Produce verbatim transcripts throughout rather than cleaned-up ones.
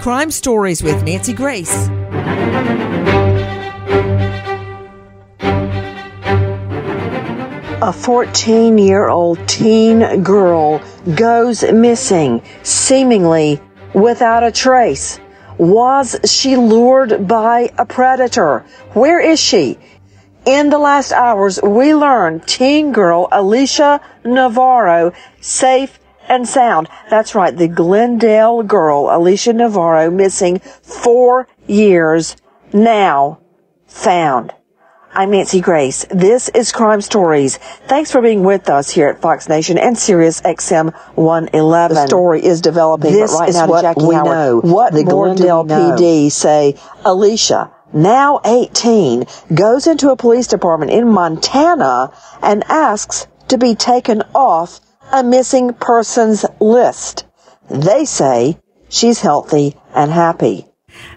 Crime Stories with Nancy Grace. A fourteen-year-old teen girl goes missing, seemingly without a trace. Was she lured by a predator? Where is she? In the last hours, we learned teen girl Alicia Navarro, safe and sound. That's right, the Glendale girl, Alicia Navarro, missing four years, now found. I'm Nancy Grace. This is Crime Stories. Thanks for being with us here at Fox Nation and Sirius X M one eleven. The story is developing, this but right is now what Jackie we Howard. Know. What the Glendale P D say, Alicia, now eighteen, goes into a police department in Montana and asks to be taken off a missing persons list. They say she's healthy and happy.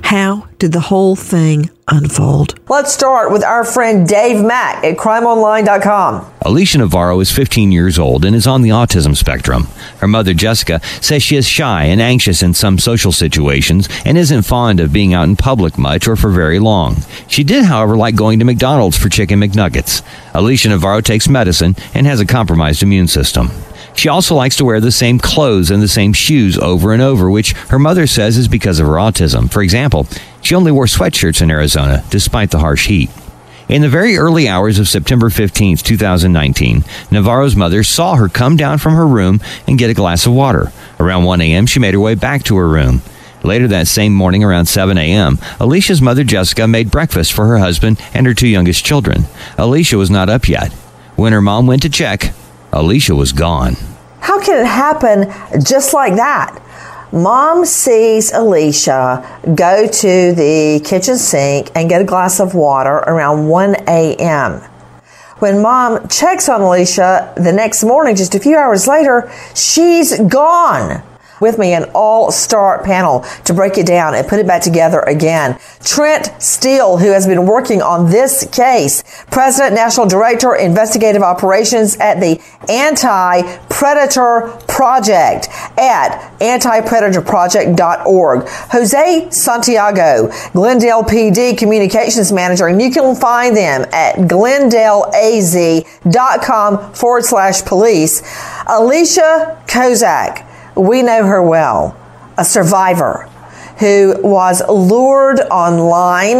How did the whole thing unfold? Let's start with our friend Dave Mack at crime online dot com. Alicia Navarro is fifteen years old and is on the autism spectrum. Her mother, Jessica, says she is shy and anxious in some social situations and isn't fond of being out in public much or for very long. She did, however, like going to McDonald's for Chicken McNuggets. Alicia Navarro takes medicine and has a compromised immune system. She also likes to wear the same clothes and the same shoes over and over, which her mother says is because of her autism. For example, she only wore sweatshirts in Arizona, despite the harsh heat. In the very early hours of September fifteenth, twenty nineteen, Navarro's mother saw her come down from her room and get a glass of water. Around one a.m., she made her way back to her room. Later that same morning, around seven a.m., Alicia's mother, Jessica, made breakfast for her husband and her two youngest children. Alicia was not up yet. When her mom went to check, Alicia was gone. How can it happen just like that? Mom sees Alicia go to the kitchen sink and get a glass of water around one a.m. When Mom checks on Alicia the next morning, just a few hours later, she's gone. With me, an all-star panel to break it down and put it back together again. Trent Steele, who has been working on this case, President, National Director, Investigative Operations at the Anti-Predator Project at anti predator project dot org. Jose Santiago, Glendale P D Communications Manager, and you can find them at glendale a z dot com forward slash police. Alicia Kozak. We know her well, a survivor who was lured online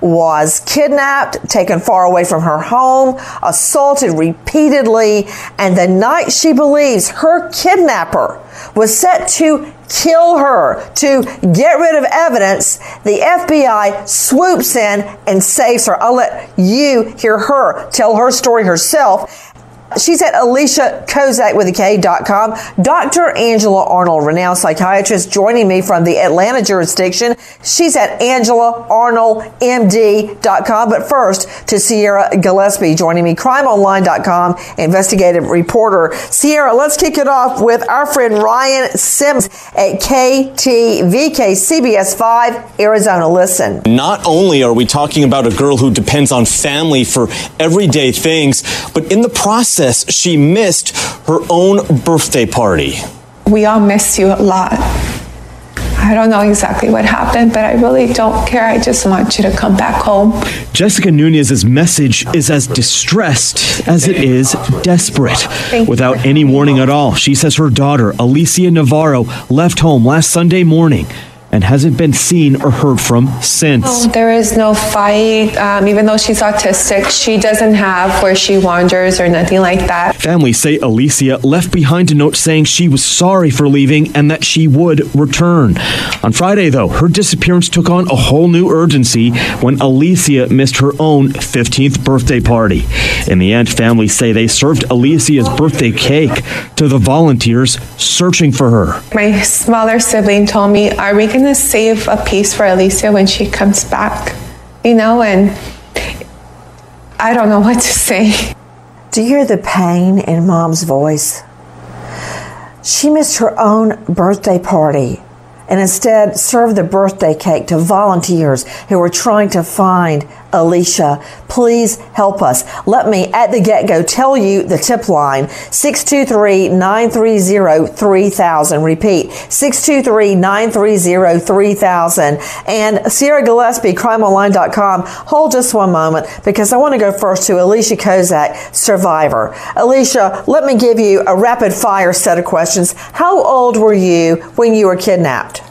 was kidnapped, taken far away from her home, assaulted repeatedly, and the night she believes her kidnapper was set to kill her to get rid of evidence, the F B I swoops in and saves her. I'll let you hear her tell her story herself. She's at Alicia Kozak with a K dot com. Doctor Angela Arnold, renowned psychiatrist, joining me from the Atlanta jurisdiction. She's at Angela Arnold M D dot com. But first to Sierra Gillespie, joining me, Crime Online dot com investigative reporter. Sierra, let's kick it off with our friend Ryan Sims at K T V K, C B S five, Arizona. Listen. Not only are we talking about a girl who depends on family for everyday things, but in the process, she missed her own birthday party. We all miss you a lot. I don't know exactly what happened, but I really don't care. I just want you to come back home. Jessica Nunez's message is as distressed as it is desperate. Thank Without you. Any warning at all, she says her daughter, Alicia Navarro, left home last Sunday morning and hasn't been seen or heard from since. Oh, there is no fight. Um, even though she's autistic, she doesn't have where she wanders or nothing like that. Families say Alicia left behind a note saying she was sorry for leaving and that she would return. On Friday, though, her disappearance took on a whole new urgency when Alicia missed her own fifteenth birthday party. In the end, families say they served Alicia's birthday cake to the volunteers searching for her. My smaller sibling told me, are we going to save a piece for Alicia when she comes back, you know, and I don't know what to say. Do you hear the pain in Mom's voice? She missed her own birthday party and instead served the birthday cake to volunteers who were trying to find Alicia. Please help us. Let me, at the get-go, tell you the tip line, six two three, nine three zero, three thousand. Repeat, six two three, nine three zero, three thousand. And Sierra Gillespie, crime online dot com, hold just one moment because I want to go first to Alicia Kozak, survivor. Alicia, let me give you a rapid-fire set of questions. How old were you when you were kidnapped?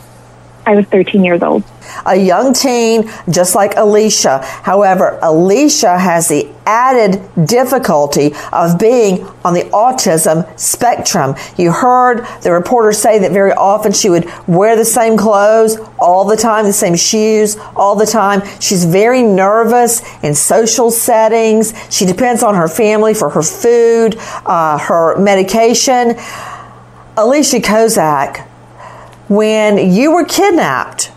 I was thirteen years old. A young teen, just like Alicia. However, Alicia has the added difficulty of being on the autism spectrum. You heard the reporter say that very often she would wear the same clothes all the time, the same shoes all the time. She's very nervous in social settings. She depends on her family for her food, uh, her medication. Alicia Kozak, when you were kidnapped,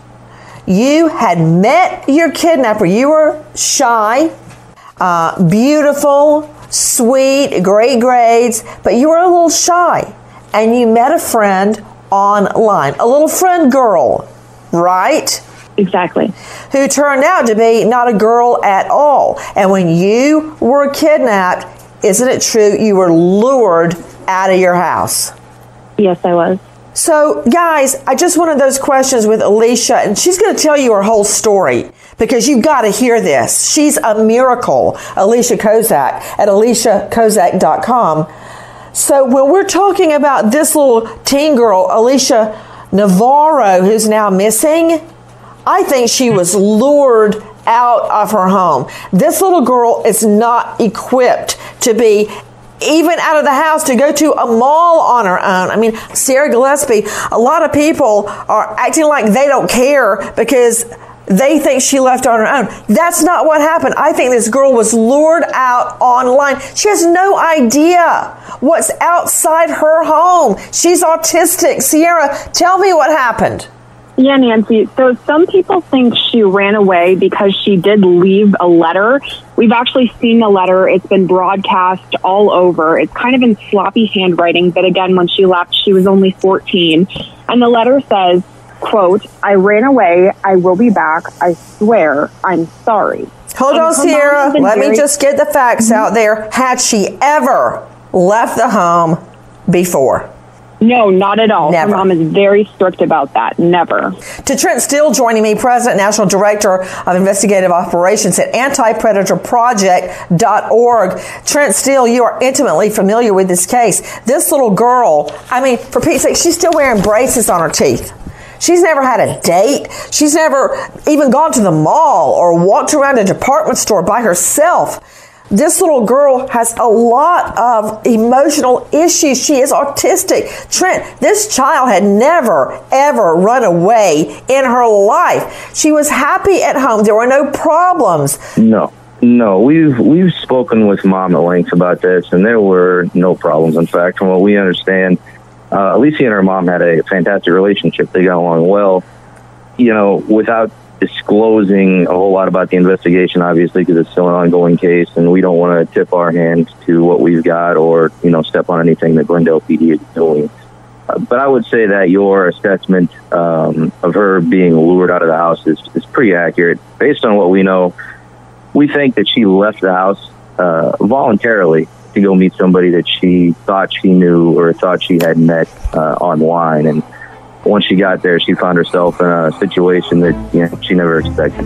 you had met your kidnapper. You were shy, uh, beautiful, sweet, great grades, but you were a little shy. And you met a friend online, a little friend girl, right? Exactly. Who turned out to be not a girl at all. And when you were kidnapped, isn't it true you were lured out of your house? Yes, I was. So, guys, I just wanted those questions with Alicia, and she's going to tell you her whole story because you've got to hear this. She's a miracle, Alicia Kozak at Alicia Kozak dot com. So when we're talking about this little teen girl, Alicia Navarro, who's now missing, I think she was lured out of her home. This little girl is not equipped to be even out of the house to go to a mall on her own. I mean, Sierra Gillespie, a lot of people are acting like they don't care because they think she left on her own. That's not what happened. I think this girl was lured out online. She has no idea what's outside her home. She's autistic. Sierra, tell me what happened. Yeah, Nancy. So some people think she ran away because she did leave a letter. We've actually seen the letter. It's been broadcast all over. It's kind of in sloppy handwriting. But again, when she left, she was only fourteen. And the letter says, quote, I ran away. I will be back. I swear. I'm sorry. Hold and on, Sierra. Let very- me just get the facts mm-hmm. out there. Had she ever left the home before? No, not at all. Never. Her mom is very strict about that. Never. To Trent Steele joining me, President, National Director of Investigative Operations at anti predator project dot org. Trent Steele, you are intimately familiar with this case. This little girl, I mean, for Pete's sake, she's still wearing braces on her teeth. She's never had a date. She's never even gone to the mall or walked around a department store by herself. This little girl has a lot of emotional issues. She is autistic. Trent, this child had never, ever run away in her life. She was happy at home. There were no problems. No, no. We've we've spoken with Mom at length about this, and there were no problems. In fact, from what we understand, uh, Alicia and her mom had a fantastic relationship. They got along well, you know, without disclosing a whole lot about the investigation, obviously, because it's still an ongoing case, and we don't want to tip our hand to what we've got or, you know, step on anything that Glendale P D is doing. Uh, but I would say that your assessment um, of her being lured out of the house is, is pretty accurate. Based on what we know, we think that she left the house uh, voluntarily to go meet somebody that she thought she knew or thought she had met uh, online, and once she got there, she found herself in a situation that, you know, she never expected.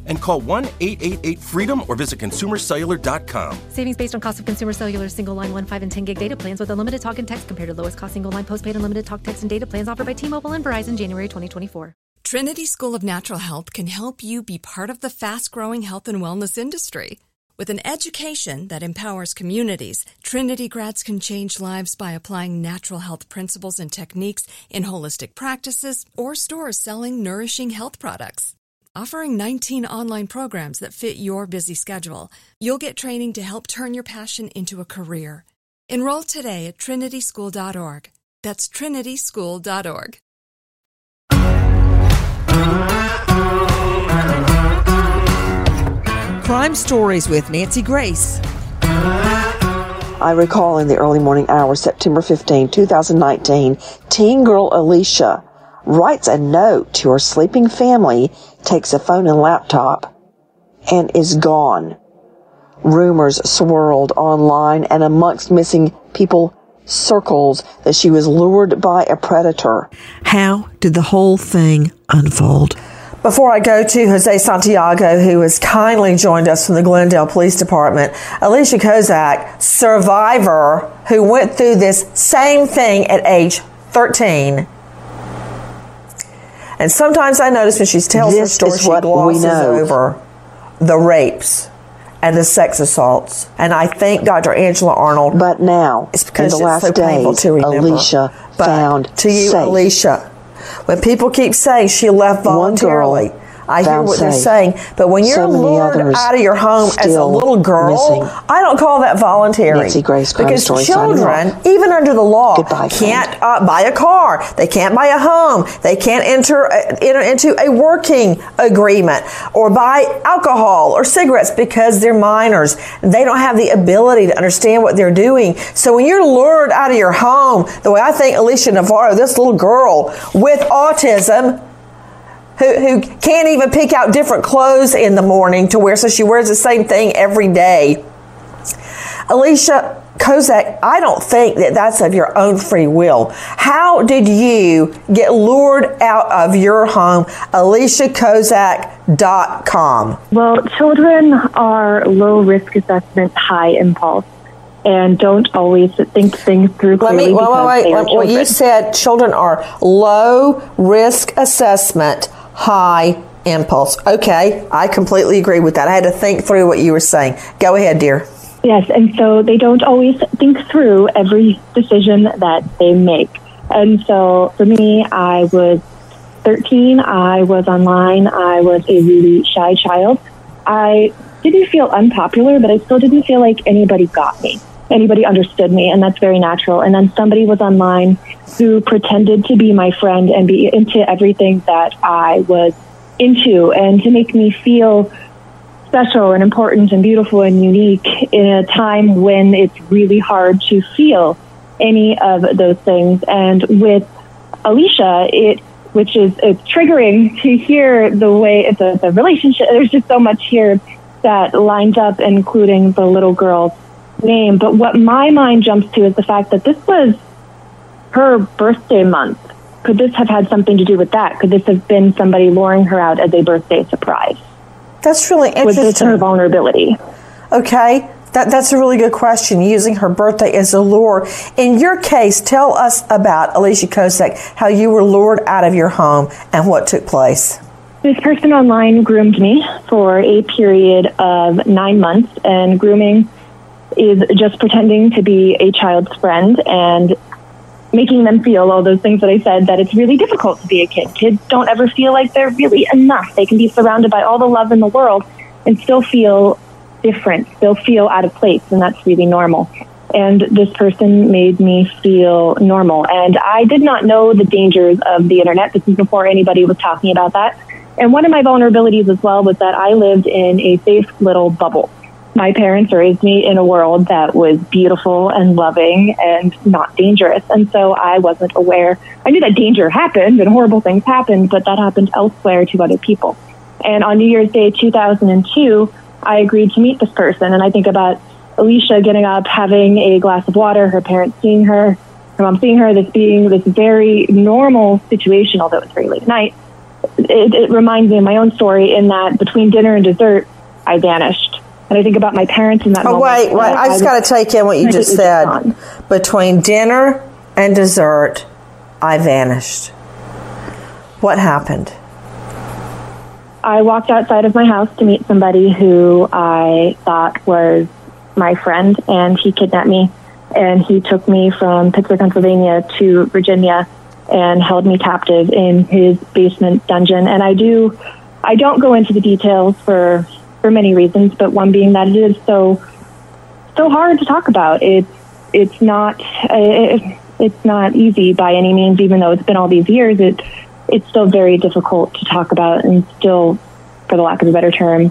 and call one eight eight eight FREEDOM or visit consumer cellular dot com. Savings based on cost of Consumer Cellular single line one, five, and ten gig data plans with unlimited talk and text compared to lowest cost single line postpaid unlimited talk, text, and data plans offered by T-Mobile and Verizon January twenty twenty-four. Trinity School of Natural Health can help you be part of the fast-growing health and wellness industry. With an education that empowers communities, Trinity grads can change lives by applying natural health principles and techniques in holistic practices or stores selling nourishing health products. Offering nineteen online programs that fit your busy schedule, you'll get training to help turn your passion into a career. Enroll today at trinity school dot org. That's trinity school dot org. Crime Stories with Nancy Grace. I recall in the early morning hours, September fifteenth, twenty nineteen, teen girl Alicia writes a note to her sleeping family, takes a phone and laptop, and is gone. Rumors swirled online and amongst missing people circles that she was lured by a predator. How did the whole thing unfold? Before I go to Jose Santiago, who has kindly joined us from the Glendale Police Department, Alicia Kozak, survivor who went through this same thing at age thirteen. And sometimes I notice when she tells this her story, she glosses over the rapes and the sex assaults. And I thank Doctor Angela Arnold. But now, it's because in the last it's so painful days, to remember. Alicia but found to you, safe. Alicia. When people keep saying she left voluntarily, I hear what safe. They're saying. But when you're so lured out of your home as a little girl, missing. I don't call that voluntary. Nancy Grace, because story, children, even under the law, Goodbye, can't uh, buy a car. They can't buy a home. They can't enter, uh, enter into a working agreement or buy alcohol or cigarettes because they're minors. They don't have the ability to understand what they're doing. So when you're lured out of your home, the way I think Alicia Navarro, this little girl with autism, Who, who can't even pick out different clothes in the morning to wear, so she wears the same thing every day. Alicia Kozak, I don't think that that's of your own free will. How did you get lured out of your home? Alicia Kozak dot com. Well, children are low risk assessment, high impulse, and don't always think things through clearly. Let me, well, wait, wait, wait, well, you said children are low risk assessment, high impulse. Okay, I completely agree with that. I had to think through what you were saying. Go ahead, dear. Yes, and so they don't always think through every decision that they make. And so for me, I was thirteen. I was online. I was a really shy child. I didn't feel unpopular, but I still didn't feel like anybody got me, anybody understood me, and that's very natural. And then somebody was online who pretended to be my friend and be into everything that I was into, and to make me feel special and important and beautiful and unique in a time when it's really hard to feel any of those things. And with Alicia, it which is it's triggering to hear the way it's a, the relationship. There's just so much here that lined up, including the little girl's name. But what my mind jumps to is the fact that this was her birthday month. Could this have had something to do with that? Could this have been somebody luring her out as a birthday surprise? That's really interesting. Was this her vulnerability? Okay, that, that's a really good question, using her birthday as a lure. In your case, tell us about, Alicia Kozak, how you were lured out of your home and what took place. This person online groomed me for a period of nine months, and grooming is just pretending to be a child's friend and making them feel all those things that I said, that it's really difficult to be a kid. Kids don't ever feel like they're really enough. They can be surrounded by all the love in the world and still feel different, still feel out of place, and that's really normal. And this person made me feel normal. And I did not know the dangers of the internet. This is before anybody was talking about that. And one of my vulnerabilities as well was that I lived in a safe little bubble. My parents raised me in a world that was beautiful and loving and not dangerous. And so I wasn't aware. I knew that danger happened and horrible things happened, but that happened elsewhere to other people. And on New Year's Day two thousand two, I agreed to meet this person. And I think about Alicia getting up, having a glass of water, her parents seeing her, her mom seeing her, this being this very normal situation, although it's very late at night. It, it reminds me of my own story in that between dinner and dessert, I vanished. And I think about my parents in that oh, moment. Oh, wait, wait. I, I just got to take in what you just said. Gone. Between dinner and dessert, I vanished. What happened? I walked outside of my house to meet somebody who I thought was my friend, and he kidnapped me. And he took me from Pittsburgh, Pennsylvania to Virginia and held me captive in his basement dungeon. And I do, I don't go into the details for... for many reasons, but one being that it is so so hard to talk about. It's it's not it, it's not easy by any means. Even though it's been all these years, it it's still very difficult to talk about, and still, for the lack of a better term,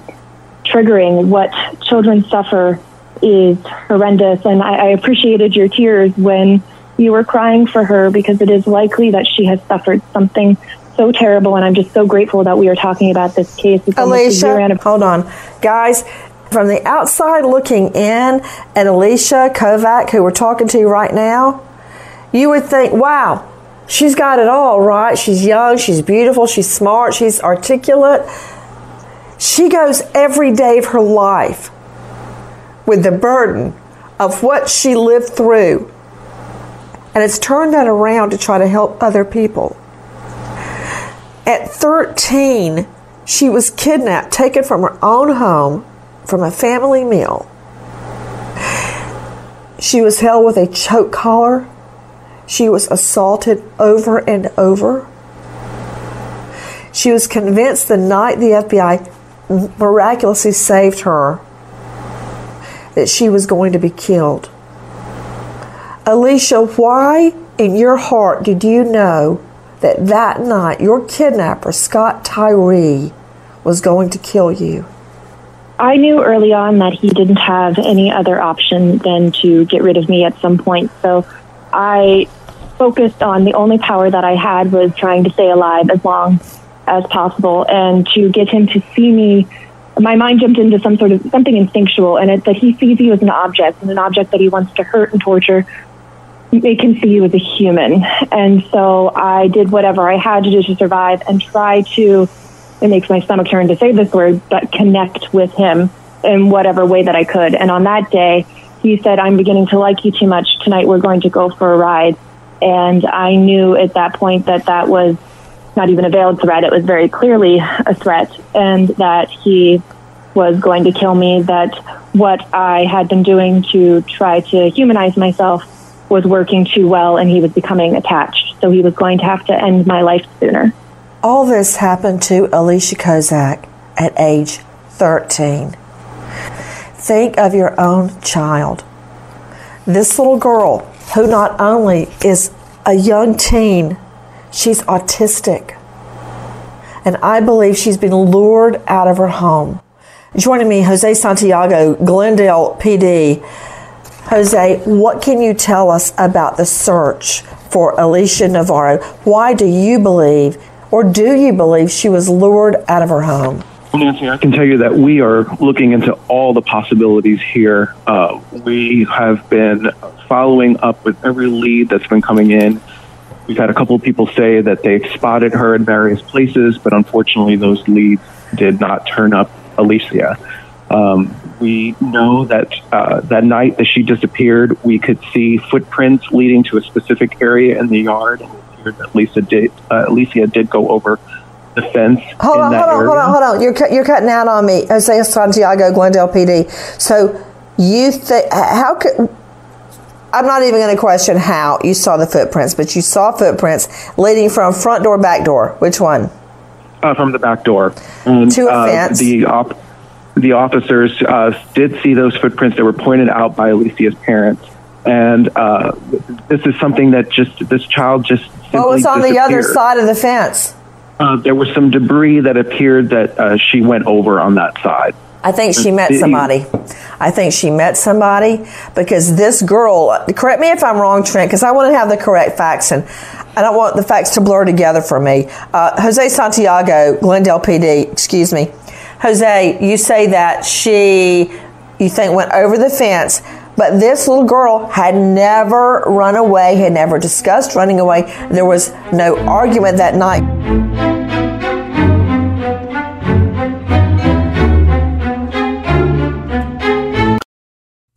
triggering. What children suffer is horrendous, and I, I appreciated your tears when you were crying for her, because it is likely that she has suffered something so terrible, and I'm just so grateful that we are talking about this case. It's Alicia, hold on. Guys, from the outside looking in, and Alicia Kozak, who we're talking to right now, you would think, wow, she's got it all, right? She's young, she's beautiful, she's smart, she's articulate. She goes every day of her life with the burden of what she lived through, and it's turned that around to try to help other people. At thirteen, she was kidnapped, taken from her own home, from a family meal. She was held with a choke collar. She was assaulted over and over. She was convinced the night the F B I miraculously saved her that she was going to be killed. Alicia, why in your heart did you know that that night your kidnapper, Scott Tyree, was going to kill you? I knew early on that he didn't have any other option than to get rid of me at some point. So I focused on the only power that I had was trying to stay alive as long as possible, and to get him to see me. My mind jumped into some sort of something instinctual, and it's that he sees you as an object, and an object that he wants to hurt and torture. They can see you as a human. And so I did whatever I had to do to survive and try to, it makes my stomach turn to say this word, but connect with him in whatever way that I could. And on that day, he said, "I'm beginning to like you too much. Tonight we're going to go for a ride." And I knew at that point that that was not even a veiled threat. It was very clearly a threat, and that he was going to kill me, that what I had been doing to try to humanize myself was working too well, and he was becoming attached. So he was going to have to end my life sooner. All this happened to Alicia Kozak at age thirteen. Think of your own child. This little girl, who not only is a young teen, she's autistic. And I believe she's been lured out of her home. Joining me, Jose Santiago, Glendale P D. Jose, what can you tell us about the search for Alicia Navarro? Why do you believe, or do you believe, she was lured out of her home? Nancy, I can tell you that we are looking into all the possibilities here. Uh, we have been following up with every lead that's been coming in. We've had a couple of people say that they've spotted her in various places, but unfortunately those leads did not turn up Alicia. Um, we know that uh, that night that she disappeared, we could see footprints leading to a specific area in the yard, and it appeared that Alicia did, uh, Alicia did go over the fence. Hold on, hold on, hold on, hold on. You're, cu- you're cutting out on me. Jose Santiago, Glendale P D. So you think, how could... I'm not even going to question how you saw the footprints, but you saw footprints leading from front door, back door. Which one? Uh, from the back door. And, to a uh, fence. The, op- the officers uh, did see those footprints that were pointed out by Alicia's parents. And uh, this is something that just, this child just simply What was on the other side of the fence? Uh, there was some debris that appeared that uh, she went over on that side. I think she met somebody. I think she met somebody because this girl, correct me if I'm wrong, Trent, because I want to have the correct facts, and I don't want the facts to blur together for me. Uh, Jose Santiago, Glendale P D, excuse me. Jose, you say that she, you think, went over the fence, but this little girl had never run away, had never discussed running away. There was no argument that night.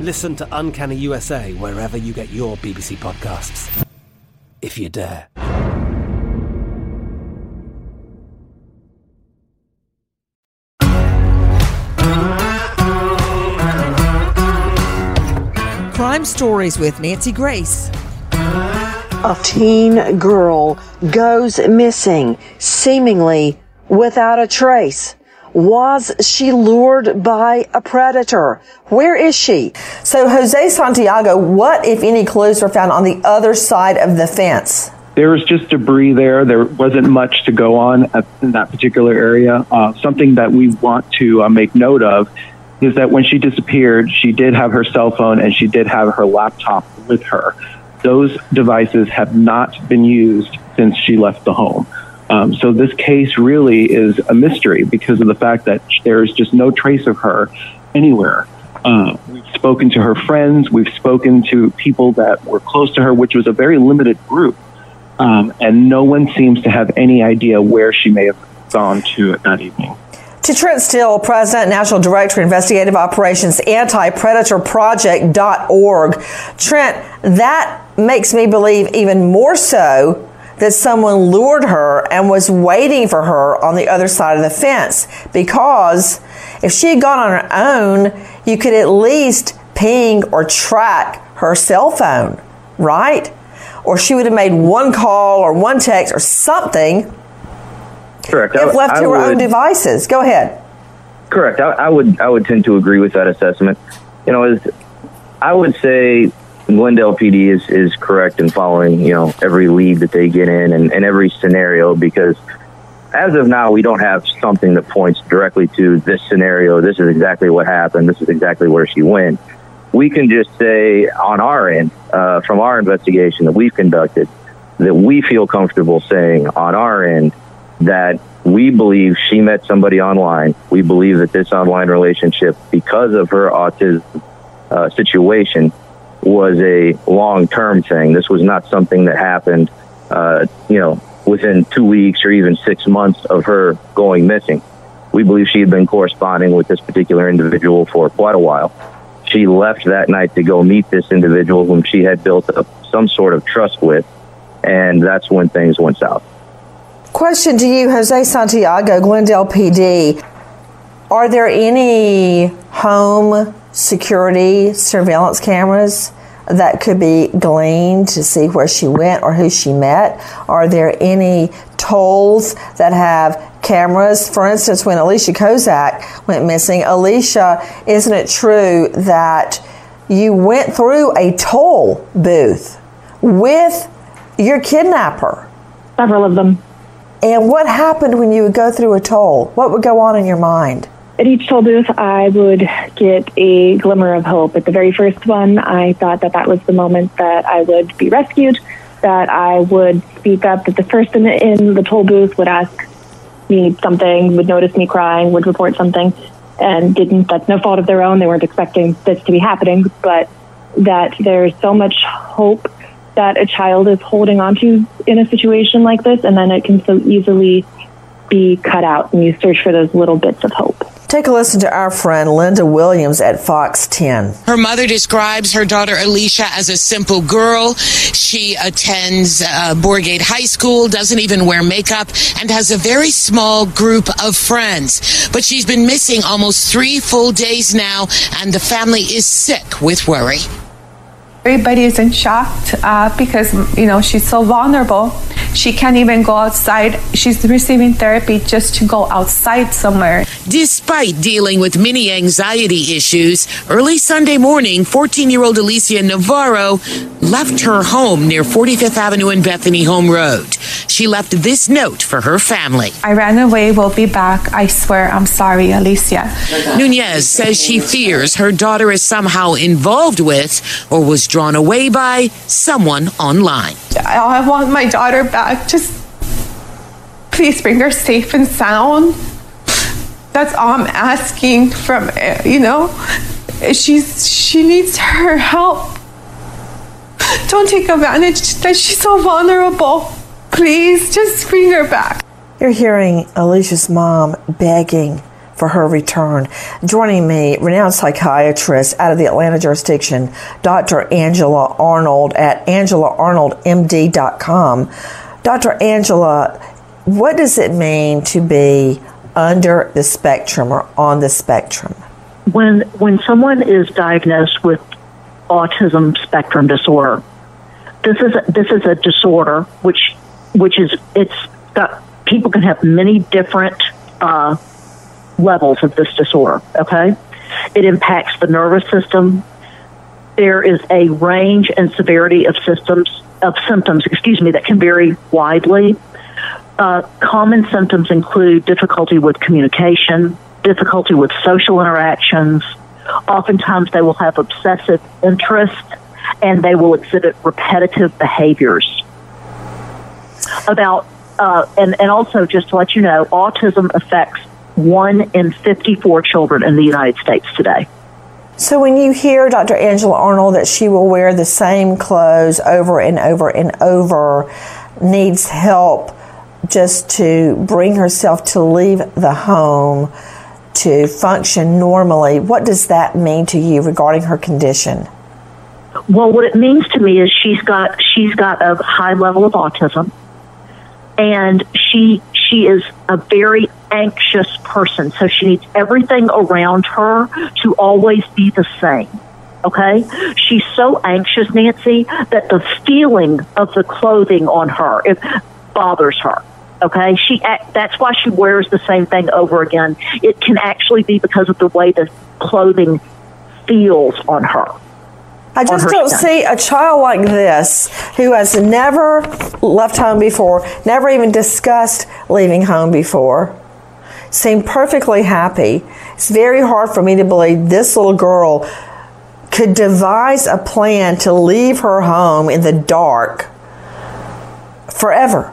Listen to Uncanny U S A wherever you get your B B C podcasts, if you dare. Crime Stories with Nancy Grace. A teen girl goes missing, seemingly without a trace. Was she lured by a predator? Where is she? So, Jose Santiago, what, if any, clues were found on the other side of the fence? There was just debris there. There wasn't much to go on at, in that particular area. Uh, something that we want to uh, make note of is that when she disappeared, she did have her cell phone and she did have her laptop with her. Those devices have not been used since she left the home. Um, so this case really is a mystery because of the fact that there is just no trace of her anywhere. Uh, we've spoken to her friends. We've spoken to people that were close to her, which was a very limited group. Um, and no one seems to have any idea where she may have gone to that evening. To Trent Steele, President, National Director, Investigative Operations, Anti-Predator Project dot org. Trent, that makes me believe even more so that someone lured her and was waiting for her on the other side of the fence, because If she had gone on her own, you could at least ping or track her cell phone, right? Or she would have made one call or one text or something. Correct. If left to her own devices. Go ahead. Correct. I, I would I would tend to agree with that assessment. You know, as I would say Glendale P D is, is correct in following, you know, every lead that they get in and, and every scenario, because as of now, we don't have something that points directly to this scenario. This is exactly what happened. This is exactly where she went. We can just say on our end, uh, from our investigation that we've conducted, that we feel comfortable saying on our end that we believe she met somebody online. We believe that this online relationship, because of her autism uh, situation, was a long-term thing. This was not something that happened, uh, you know, within two weeks or even six months of her going missing. We believe she had been corresponding with this particular individual for quite a while. She left that night to go meet this individual whom she had built up some sort of trust with, and that's when things went south. Question to you, Jose Santiago, Glendale P D. Are there any home security surveillance cameras that could be gleaned to see where she went or who she met? Are there any tolls that have cameras? For instance, when Alicia Kozak went missing, Alicia, isn't it true that you went through a toll booth with your kidnapper? Several of them. And what happened when you would go through a toll? What would go on in your mind? At each toll booth, I would get a glimmer of hope. At the very first one, I thought that that was the moment that I would be rescued, that I would speak up, that the person in the toll booth would ask me something, would notice me crying, would report something, and didn't. That's no fault of their own. They weren't expecting this to be happening, but that there's so much hope that a child is holding onto in a situation like this, and then it can so easily be cut out, and you search for those little bits of hope. Take a listen to our friend Linda Williams at Fox ten. Her mother describes her daughter Alicia as a simple girl. She attends uh, Borgate High School, doesn't even wear makeup, and has a very small group of friends. But she's been missing almost three full days now, and the family is sick with worry. Everybody is in shock uh, because, you know, she's so vulnerable. She can't even go outside. She's receiving therapy just to go outside somewhere. Despite dealing with many anxiety issues, early Sunday morning, fourteen-year-old Alicia Navarro left her home near forty-fifth Avenue and Bethany Home Road. She left this note for her family. I ran away. We'll be back. I swear I'm sorry, Alicia. Nunez says she fears her daughter is somehow involved with or was drawn Drawn away by someone online. I want my daughter back. Just please bring her safe and sound. That's all I'm asking from, you know, she's she needs her help. Don't take advantage that she's so vulnerable. Please just bring her back. You're hearing Alicia's mom begging for her return. Joining me, renowned psychiatrist out of the Atlanta jurisdiction, Doctor Angela Arnold at Angela Arnold M D dot com. Doctor Angela, what does it mean to be under the spectrum or on the spectrum? When when someone is diagnosed with autism spectrum disorder, this is a, this is a disorder which which is it's got, people can have many different uh, levels of this disorder, okay? It impacts the nervous system. There is a range and severity of systems of symptoms, excuse me, that can vary widely. Uh, common symptoms include difficulty with communication, difficulty with social interactions. Oftentimes they will have obsessive interest and they will exhibit repetitive behaviors. About, uh, and, and also just to let you know, autism affects one in fifty-four children in the United States today. So when you hear Doctor Angela Arnold that she will wear the same clothes over and over and over, needs help just to bring herself to leave the home to function normally, what does that mean to you regarding her condition? Well, what it means to me is she's got she's got a high level of autism, and she she is a very anxious person, so she needs everything around her to always be the same. Okay? She's so anxious, Nancy, that the feeling of the clothing on her, it bothers her. Okay? She that's why she wears the same thing over again. It can actually be because of the way the clothing feels on her. I just don't see a child like this who has never left home before, never even discussed leaving home before, seem perfectly happy. It's very hard for me to believe this little girl could devise a plan to leave her home in the dark forever.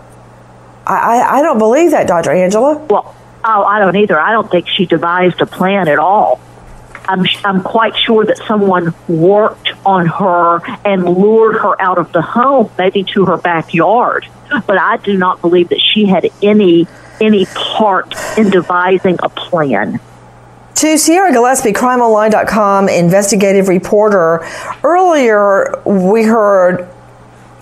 I, I, I don't believe that, Doctor Angela. Well, oh, I don't either. I don't think she devised a plan at all. I'm, I'm quite sure that someone worked on her and lured her out of the home, maybe to her backyard. But I do not believe that she had any any part in devising a plan. To Sierra Gillespie, crime online dot com investigative reporter, earlier we heard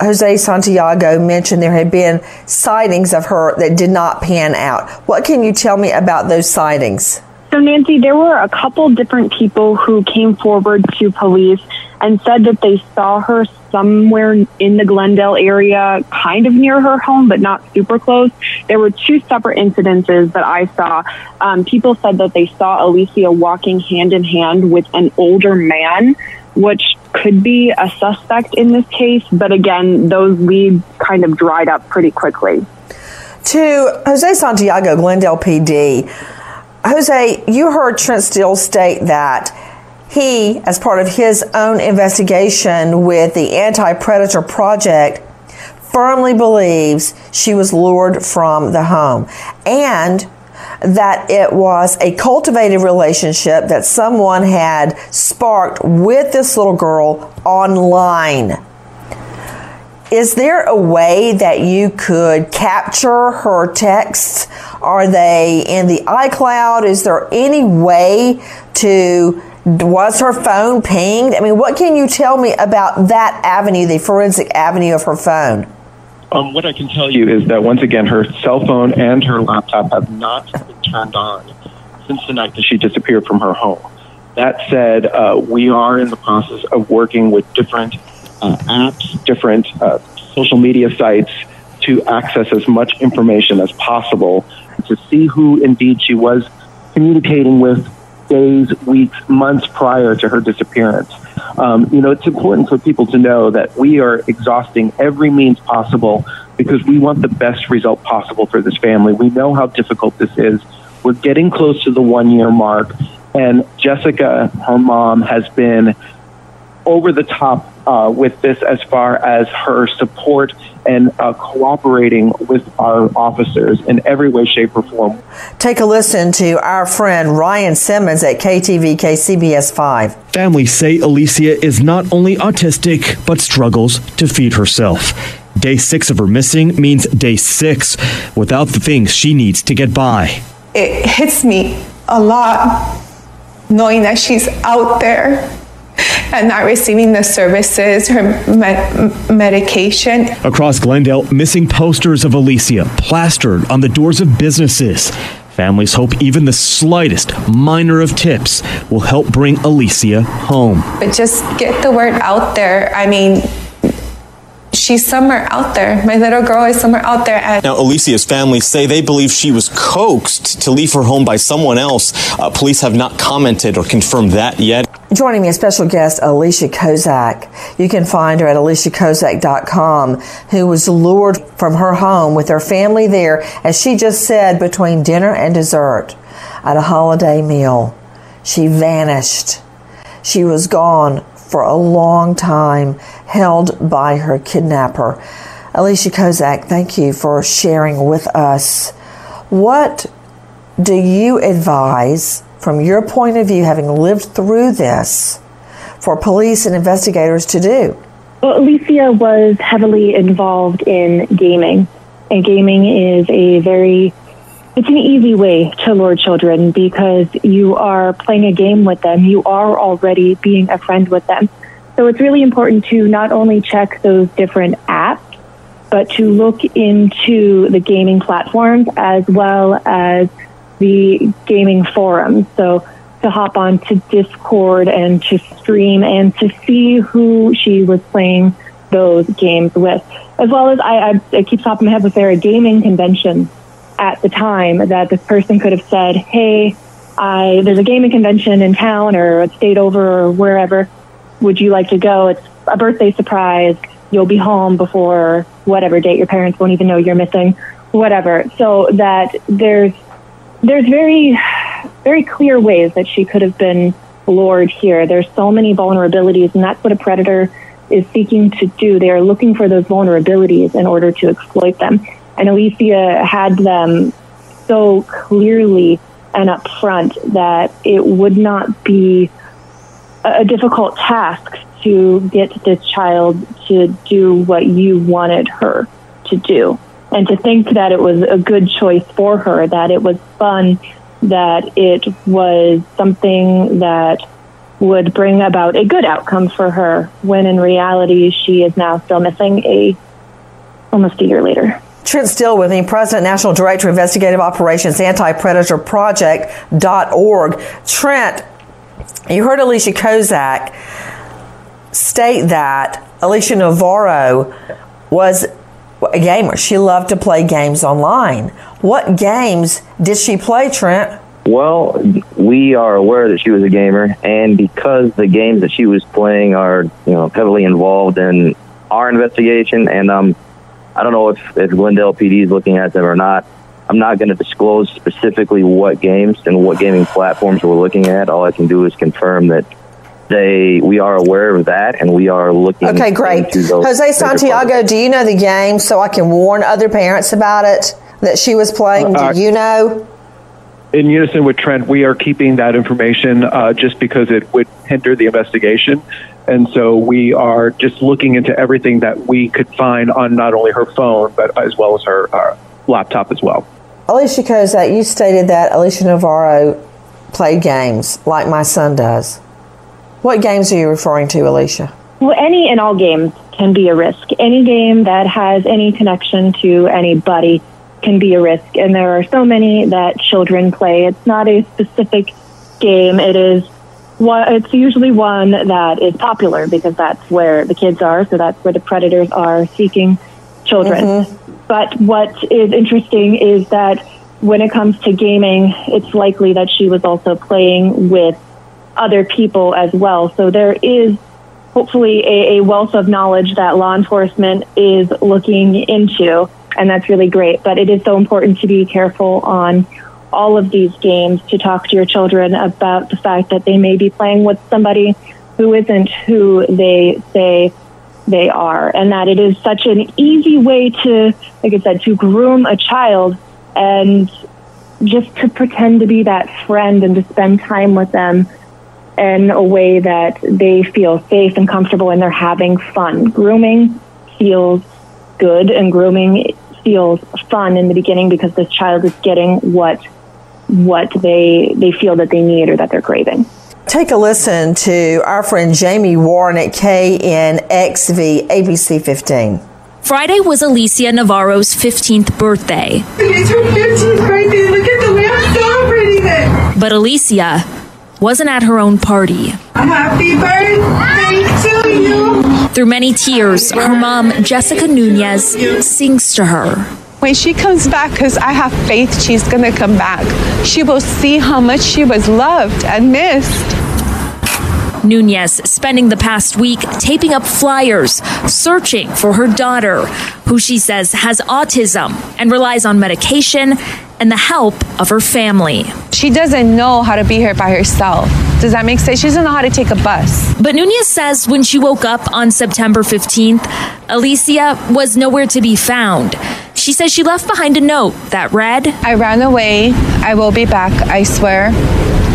Jose Santiago mentioned there had been sightings of her that did not pan out. What can you tell me about those sightings? So, Nancy, there were a couple different people who came forward to police and said that they saw her somewhere in the Glendale area, kind of near her home, but not super close. There were two separate incidences that I saw. Um, people said that they saw Alicia walking hand in hand with an older man, which could be a suspect in this case. But again, those leads kind of dried up pretty quickly. To Jose Santiago, Glendale P D, Jose, you heard Trent Steele state that he, as part of his own investigation with the Anti-Predator Project, firmly believes she was lured from the home and that it was a cultivated relationship that someone had sparked with this little girl online. Is there a way that you could capture her texts? Are they in the iCloud? Is there any way to, was her phone pinged? I mean, what can you tell me about that avenue, the forensic avenue of her phone? Um, what I can tell you is that, once again, her cell phone and her laptop have not been turned on since the night that she disappeared from her home. That said, uh, we are in the process of working with different Uh, apps, different uh, social media sites to access as much information as possible to see who indeed she was communicating with days, weeks, months prior to her disappearance. Um, you know, it's important for people to know that we are exhausting every means possible because we want the best result possible for this family. We know how difficult this is. We're getting close to the one-year mark, and Jessica, her mom, has been over the top Uh, with this as far as her support and uh, cooperating with our officers in every way, shape, or form. Take a listen to our friend Ryan Sims at K T V K C B S five. Families say Alicia is not only autistic, but struggles to feed herself. Day six of her missing means day six without the things she needs to get by. It hits me a lot knowing that she's out there and not receiving the services, her me- medication. Across Glendale, missing posters of Alicia plastered on the doors of businesses. Families hope even the slightest minor of tips will help bring Alicia home. But just get the word out there. I mean, she's somewhere out there. My little girl is somewhere out there. And now, Alicia's family say they believe she was coaxed to leave her home by someone else. Uh, police have not commented or confirmed that yet. Joining me, a special guest, Alicia Kozak. You can find her at Alicia Kozak dot com, who was lured from her home with her family there, as she just said, between dinner and dessert at a holiday meal. She vanished. She was gone for a long time, held by her kidnapper. Alicia Kozak, thank you for sharing with us. What do you advise, from your point of view, having lived through this, for police and investigators to do? Well, Alicia was heavily involved in gaming, and gaming is a very, it's an easy way to lure children because you are playing a game with them. You are already being a friend with them. So it's really important to not only check those different apps, but to look into the gaming platforms as well as the gaming forums. So to hop on to Discord and to stream and to see who she was playing those games with. As well as I, I it keeps popping my head, was there a gaming convention at the time that this person could have said, hey, I, there's a gaming convention in town or a state over or wherever. Would you like to go? It's a birthday surprise. You'll be home before whatever date. Your parents won't even know you're missing, whatever. So that there's there's very, very clear ways that she could have been lured here. There's so many vulnerabilities, and that's what a predator is seeking to do. They are looking for those vulnerabilities in order to exploit them. And Alicia had them so clearly and up front that it would not be a difficult task to get this child to do what you wanted her to do. And to think that it was a good choice for her, that it was fun, that it was something that would bring about a good outcome for her, when in reality she is now still missing a almost a year later. Trent Steele with me, President, National Director, Investigative Operations, Anti-Predator Project dot org. Trent, you heard Alicia Kozak state that Alicia Navarro was a gamer. She loved to play games online. What games did she play, Trent? Well, we are aware that she was a gamer, and because the games that she was playing are, you know, heavily involved in our investigation, and um, I don't know if, if Glendale P D is looking at them or not. I'm not going to disclose specifically what games and what gaming platforms we're looking at. All I can do is confirm that they we are aware of that, and we are looking. Okay, great. Into those. Jose Santiago, do you know the game so I can warn other parents about it that she was playing? Uh, do you know? In unison with Trent, we are keeping that information uh, just because it would hinder the investigation. And so we are just looking into everything that we could find on not only her phone, but as well as her uh, laptop as well. Alicia Kozak, you stated that Alicia Navarro played games like my son does. What games are you referring to, Alicia? Well, any and all games can be a risk. Any game that has any connection to anybody can be a risk, and there are so many that children play. It's not a specific game. It is one, it's usually one that is popular because that's where the kids are, so that's where the predators are seeking children. Mm-hmm. But what is interesting is that when it comes to gaming, it's likely that she was also playing with other people as well. So there is hopefully a, a wealth of knowledge that law enforcement is looking into. And that's really great. But it is so important to be careful on all of these games, to talk to your children about the fact that they may be playing with somebody who isn't who they say they are. And that it is such an easy way to, like I said, to groom a child and just to pretend to be that friend and to spend time with them in a way that they feel safe and comfortable and they're having fun. Grooming feels good, and grooming feels fun in the beginning because this child is getting what what they they feel that they need or that they're craving. Take a listen to our friend Jamie Warren at K N X V, A B C fifteen. Friday was Alicia Navarro's fifteenth birthday. It's her fifteenth birthday. Look at the way I'm celebrating it. But Alicia wasn't at her own party. Happy birthday to you. Through many tears, her mom, Jessica Nunez, sings to her. When she comes back, because I have faith she's going to come back, she will see how much she was loved and missed. Nunez spending the past week taping up flyers, searching for her daughter, who she says has autism and relies on medication and the help of her family. She doesn't know how to be here by herself. Does that make sense? She doesn't know how to take a bus. But Nunez says when she woke up on September fifteenth, Alicia was nowhere to be found. She says she left behind a note that read, I ran away. I will be back. I swear.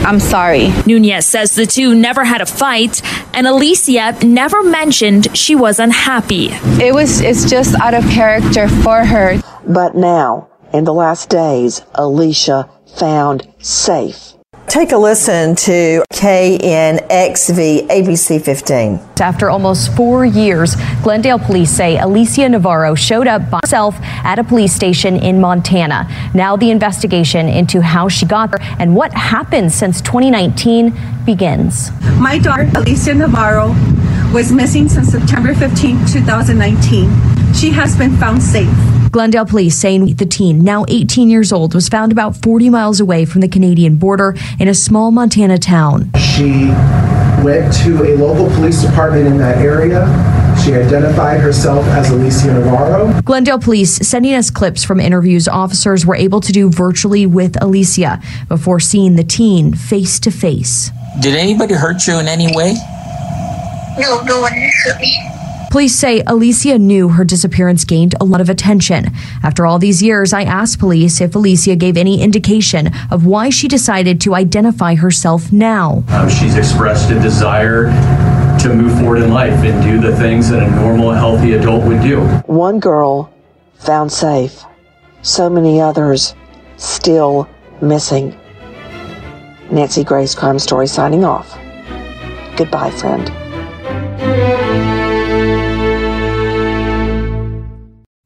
I'm sorry. Nunez says the two never had a fight, and Alicia never mentioned she was unhappy. It was, it's just out of character for her. But now, in the last days, Alicia found safe. Take a listen to K N X V A B C fifteen. After almost four years, Glendale police say Alicia Navarro showed up by herself at a police station in Montana. Now the investigation into how she got there and what happened since twenty nineteen begins. My daughter, Alicia Navarro, was missing since September fifteenth, two thousand nineteen. She has been found safe. Glendale police saying the teen, now eighteen years old, was found about forty miles away from the Canadian border in a small Montana town. She went to a local police department in that area. She identified herself as Alicia Navarro. Glendale police sending us clips from interviews officers were able to do virtually with Alicia before seeing the teen face to face. Did anybody hurt you in any way? No, no one hurt me. Police say Alicia knew her disappearance gained a lot of attention. After all these years, I asked police if Alicia gave any indication of why she decided to identify herself now. Um, she's expressed a desire to move forward in life and do the things that a normal, healthy adult would do. One girl found safe. So many others still missing. Nancy Grace, Crime Story, signing off. Goodbye, friend.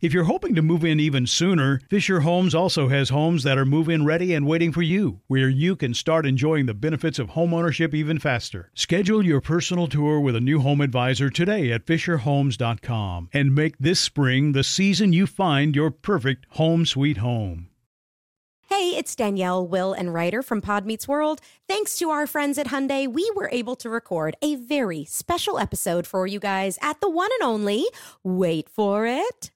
If you're hoping to move in even sooner, Fisher Homes also has homes that are move-in ready and waiting for you, where you can start enjoying the benefits of homeownership even faster. Schedule your personal tour with a new home advisor today at fisher homes dot com and make this spring the season you find your Your perfect home sweet home. Hey, it's Danielle, Will, and Ryder from Pod Meets World. Thanks to our friends at Hyundai, we were able to record a very special episode for you guys at the one and only, wait for it,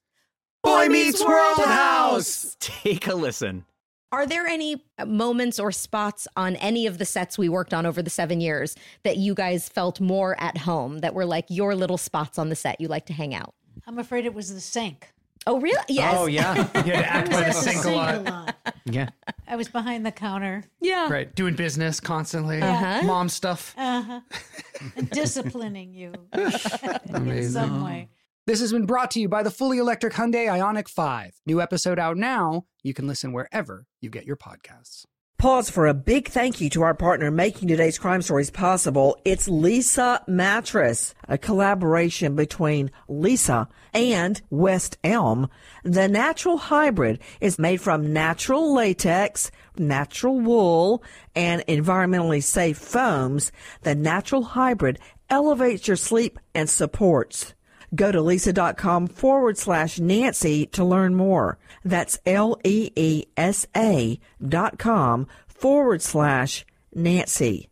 Boy Meets World House. Take a listen. Are there any moments or spots on any of the sets we worked on over the seven years that you guys felt more at home, that were like your little spots on the set you like to hang out? I'm afraid it was the sink. Oh, really? Yes. Oh, yeah. You had to act by the sink a lot. Yeah. I was behind the counter. Yeah. Right. Doing business constantly. Uh-huh. Mom stuff. Uh-huh. And disciplining you in some way. This has been brought to you by the fully electric Hyundai Ioniq five. New episode out now. You can listen wherever you get your podcasts. Pause for a big thank you to our partner making today's crime stories possible. It's Leesa Mattress, a collaboration between Leesa and West Elm. The Natural Hybrid is made from natural latex, natural wool, and environmentally safe foams. The Natural Hybrid elevates your sleep and supports. Go to Leesa.com forward slash Nancy to learn more. That's L-E-E-S-A dot com forward slash Nancy.